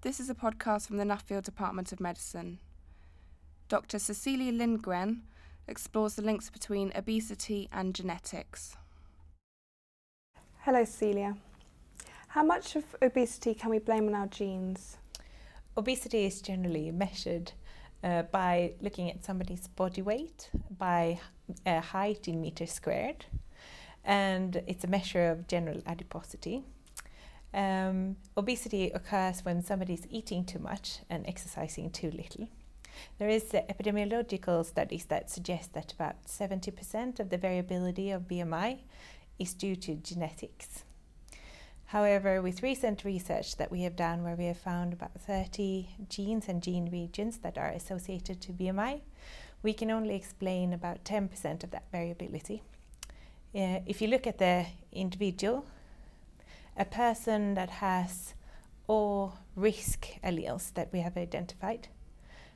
This is a podcast from the Nuffield Department of Medicine. Dr. Cecilia Lindgren explores the links between obesity and genetics. Hello, Cecilia. How much of obesity can we blame on our genes? Obesity is generally measured by looking at somebody's body weight by height in meters squared, and it's a measure of general adiposity. Obesity occurs when somebody's eating too much and exercising too little. There is epidemiological studies that suggest that about 70% of the variability of BMI is due to genetics. However, with recent research that we have done where we have found about 30 genes and gene regions that are associated to BMI, we can only explain about 10% of that variability. If you look at the individual, a person that has all risk alleles that we have identified,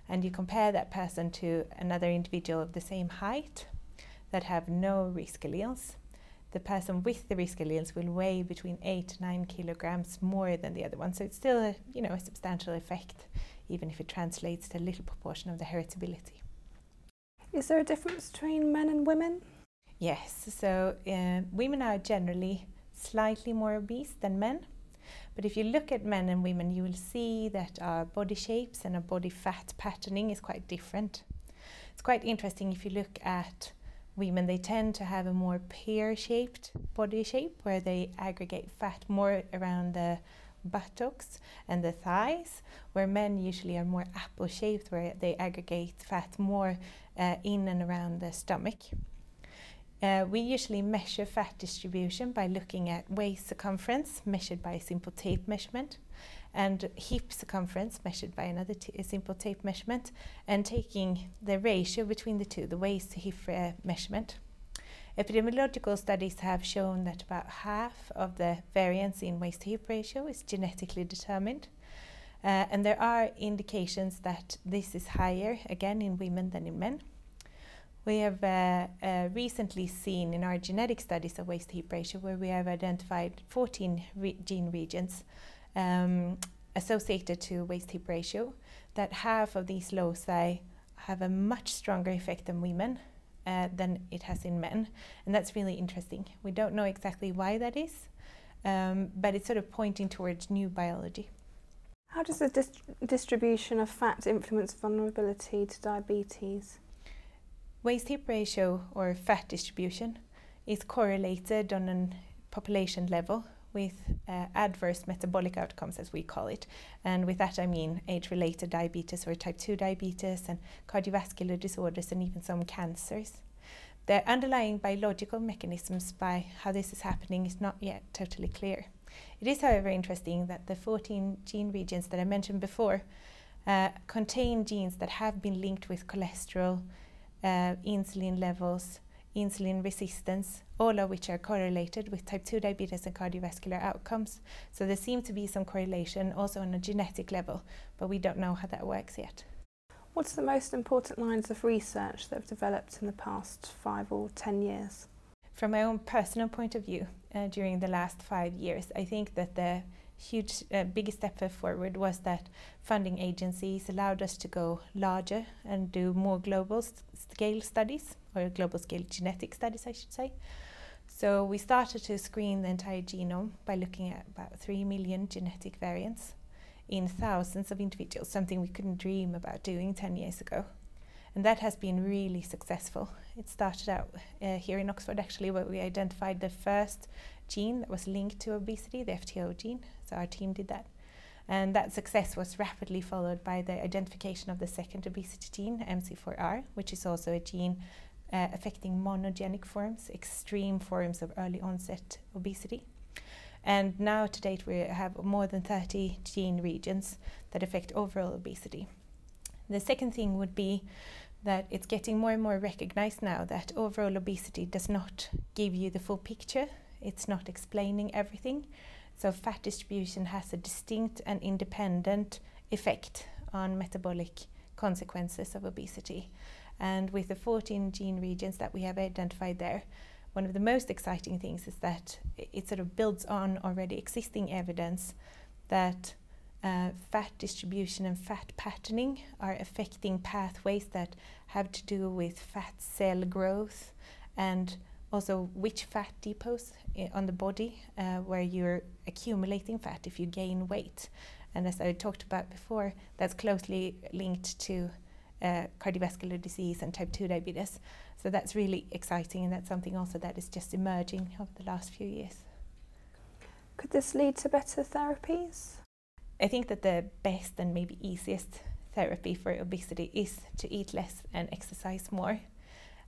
and you compare that person to another individual of the same height that have no risk alleles, the person with the risk alleles will weigh between 8 to 9 kilograms more than the other one. So it's still a substantial effect, even if it translates to a little proportion of the heritability. Is there a difference between men and women? Yes, so women are generally slightly more obese than men, but if you look at men and women, you will see that our body shapes and our body fat patterning is quite different. It's quite interesting if you look at women, they tend to have a more pear-shaped body shape where they aggregate fat more around the buttocks and the thighs, where men usually are more apple-shaped where they aggregate fat more in and around the stomach. We usually measure fat distribution by looking at waist circumference measured by a simple tape measurement and hip circumference measured by another simple tape measurement, and taking the ratio between the two, the waist to hip measurement. Epidemiological studies have shown that about half of the variance in waist to hip ratio is genetically determined, and there are indications that this is higher again in women than in men. We have recently seen in our genetic studies of waist to hip ratio where we have identified 14 gene regions associated to waist to hip ratio, that half of these loci have a much stronger effect on women than it has in men. And that's really interesting. We don't know exactly why that is, but it's sort of pointing towards new biology. How does the distribution of fat influence vulnerability to diabetes? Waist-hip ratio, or fat distribution, is correlated on a population level with adverse metabolic outcomes, as we call it. And with that I mean age-related diabetes or type 2 diabetes and cardiovascular disorders and even some cancers. The underlying biological mechanisms by how this is happening is not yet totally clear. It is, however, interesting that the 14 gene regions that I mentioned before contain genes that have been linked with cholesterol, insulin levels, insulin resistance, all of which are correlated with type 2 diabetes and cardiovascular outcomes. So there seems to be some correlation also on a genetic level, but we don't know how that works yet. What's the most important lines of research that have developed in the past 5 or 10 years? From my own personal point of view, during the last 5 years, I think that the biggest step forward was that funding agencies allowed us to go larger and do more global scale studies, or global scale genetic studies I should say. So we started to screen the entire genome by looking at about 3 million genetic variants in thousands of individuals, something we couldn't dream about doing 10 years ago. And that has been really successful. It started out here in Oxford actually, where we identified the first gene that was linked to obesity, the FTO gene, so our team did that. And that success was rapidly followed by the identification of the second obesity gene, MC4R, which is also a gene affecting monogenic forms, extreme forms of early onset obesity. And now to date we have more than 30 gene regions that affect overall obesity. The second thing would be that it's getting more and more recognized now that overall obesity does not give you the full picture. It's not explaining everything. So fat distribution has a distinct and independent effect on metabolic consequences of obesity. And with the 14 gene regions that we have identified there, one of the most exciting things is that it sort of builds on already existing evidence that fat distribution and fat patterning are affecting pathways that have to do with fat cell growth, and also which fat depots on the body where you're accumulating fat if you gain weight. And as I talked about before, that's closely linked to cardiovascular disease and type 2 diabetes. So that's really exciting, and that's something also that is just emerging over the last few years. Could this lead to better therapies? I think that the best and maybe easiest therapy for obesity is to eat less and exercise more.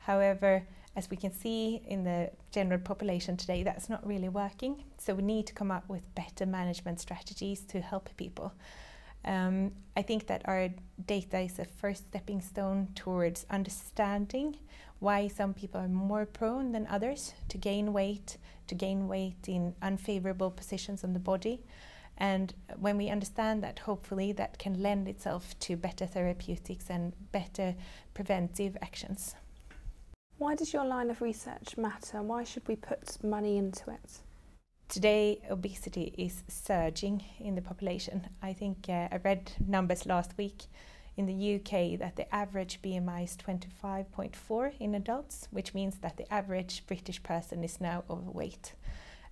However, as we can see in the general population today, that's not really working. So we need to come up with better management strategies to help people. I think that our data is a first stepping stone towards understanding why some people are more prone than others to gain weight in unfavorable positions on the body. And when we understand that, hopefully that can lend itself to better therapeutics and better preventive actions. Why does your line of research matter? Why should we put money into it? Today, obesity is surging in the population. I think I read numbers last week in the UK that the average BMI is 25.4 in adults, which means that the average British person is now overweight.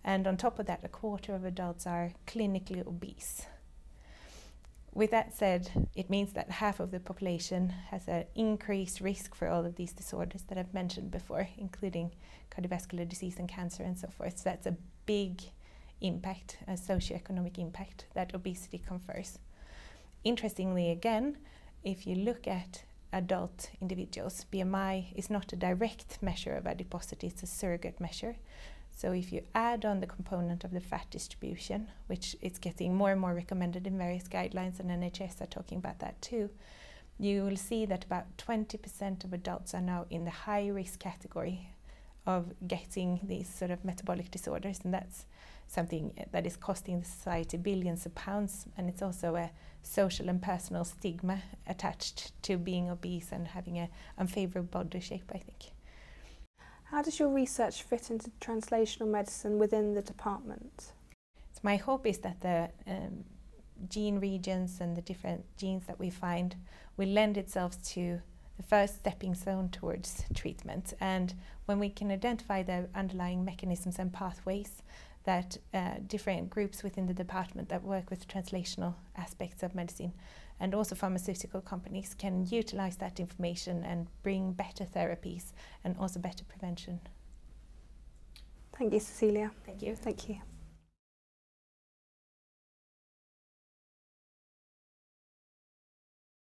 And on top of that, 1/4 of adults are clinically obese. With that said, it means that half of the population has an increased risk for all of these disorders that I've mentioned before, including cardiovascular disease and cancer and so forth. So that's a big impact, a socioeconomic impact that obesity confers. Interestingly, again, if you look at adult individuals, BMI is not a direct measure of adiposity, it's a surrogate measure. So if you add on the component of the fat distribution, which is getting more and more recommended in various guidelines, and NHS are talking about that too, you will see that about 20% of adults are now in the high-risk category of getting these sort of metabolic disorders, and that's something that is costing the society billions of pounds, and it's also a social and personal stigma attached to being obese and having an unfavorable body shape, I think. How does your research fit into translational medicine within the department? So my hope is that the gene regions and the different genes that we find will lend itself to the first stepping stone towards treatment. And when we can identify the underlying mechanisms and pathways that different groups within the department that work with translational aspects of medicine and also pharmaceutical companies can utilize that information and bring better therapies and also better prevention. Thank you, Cecilia. Thank you. Thank you.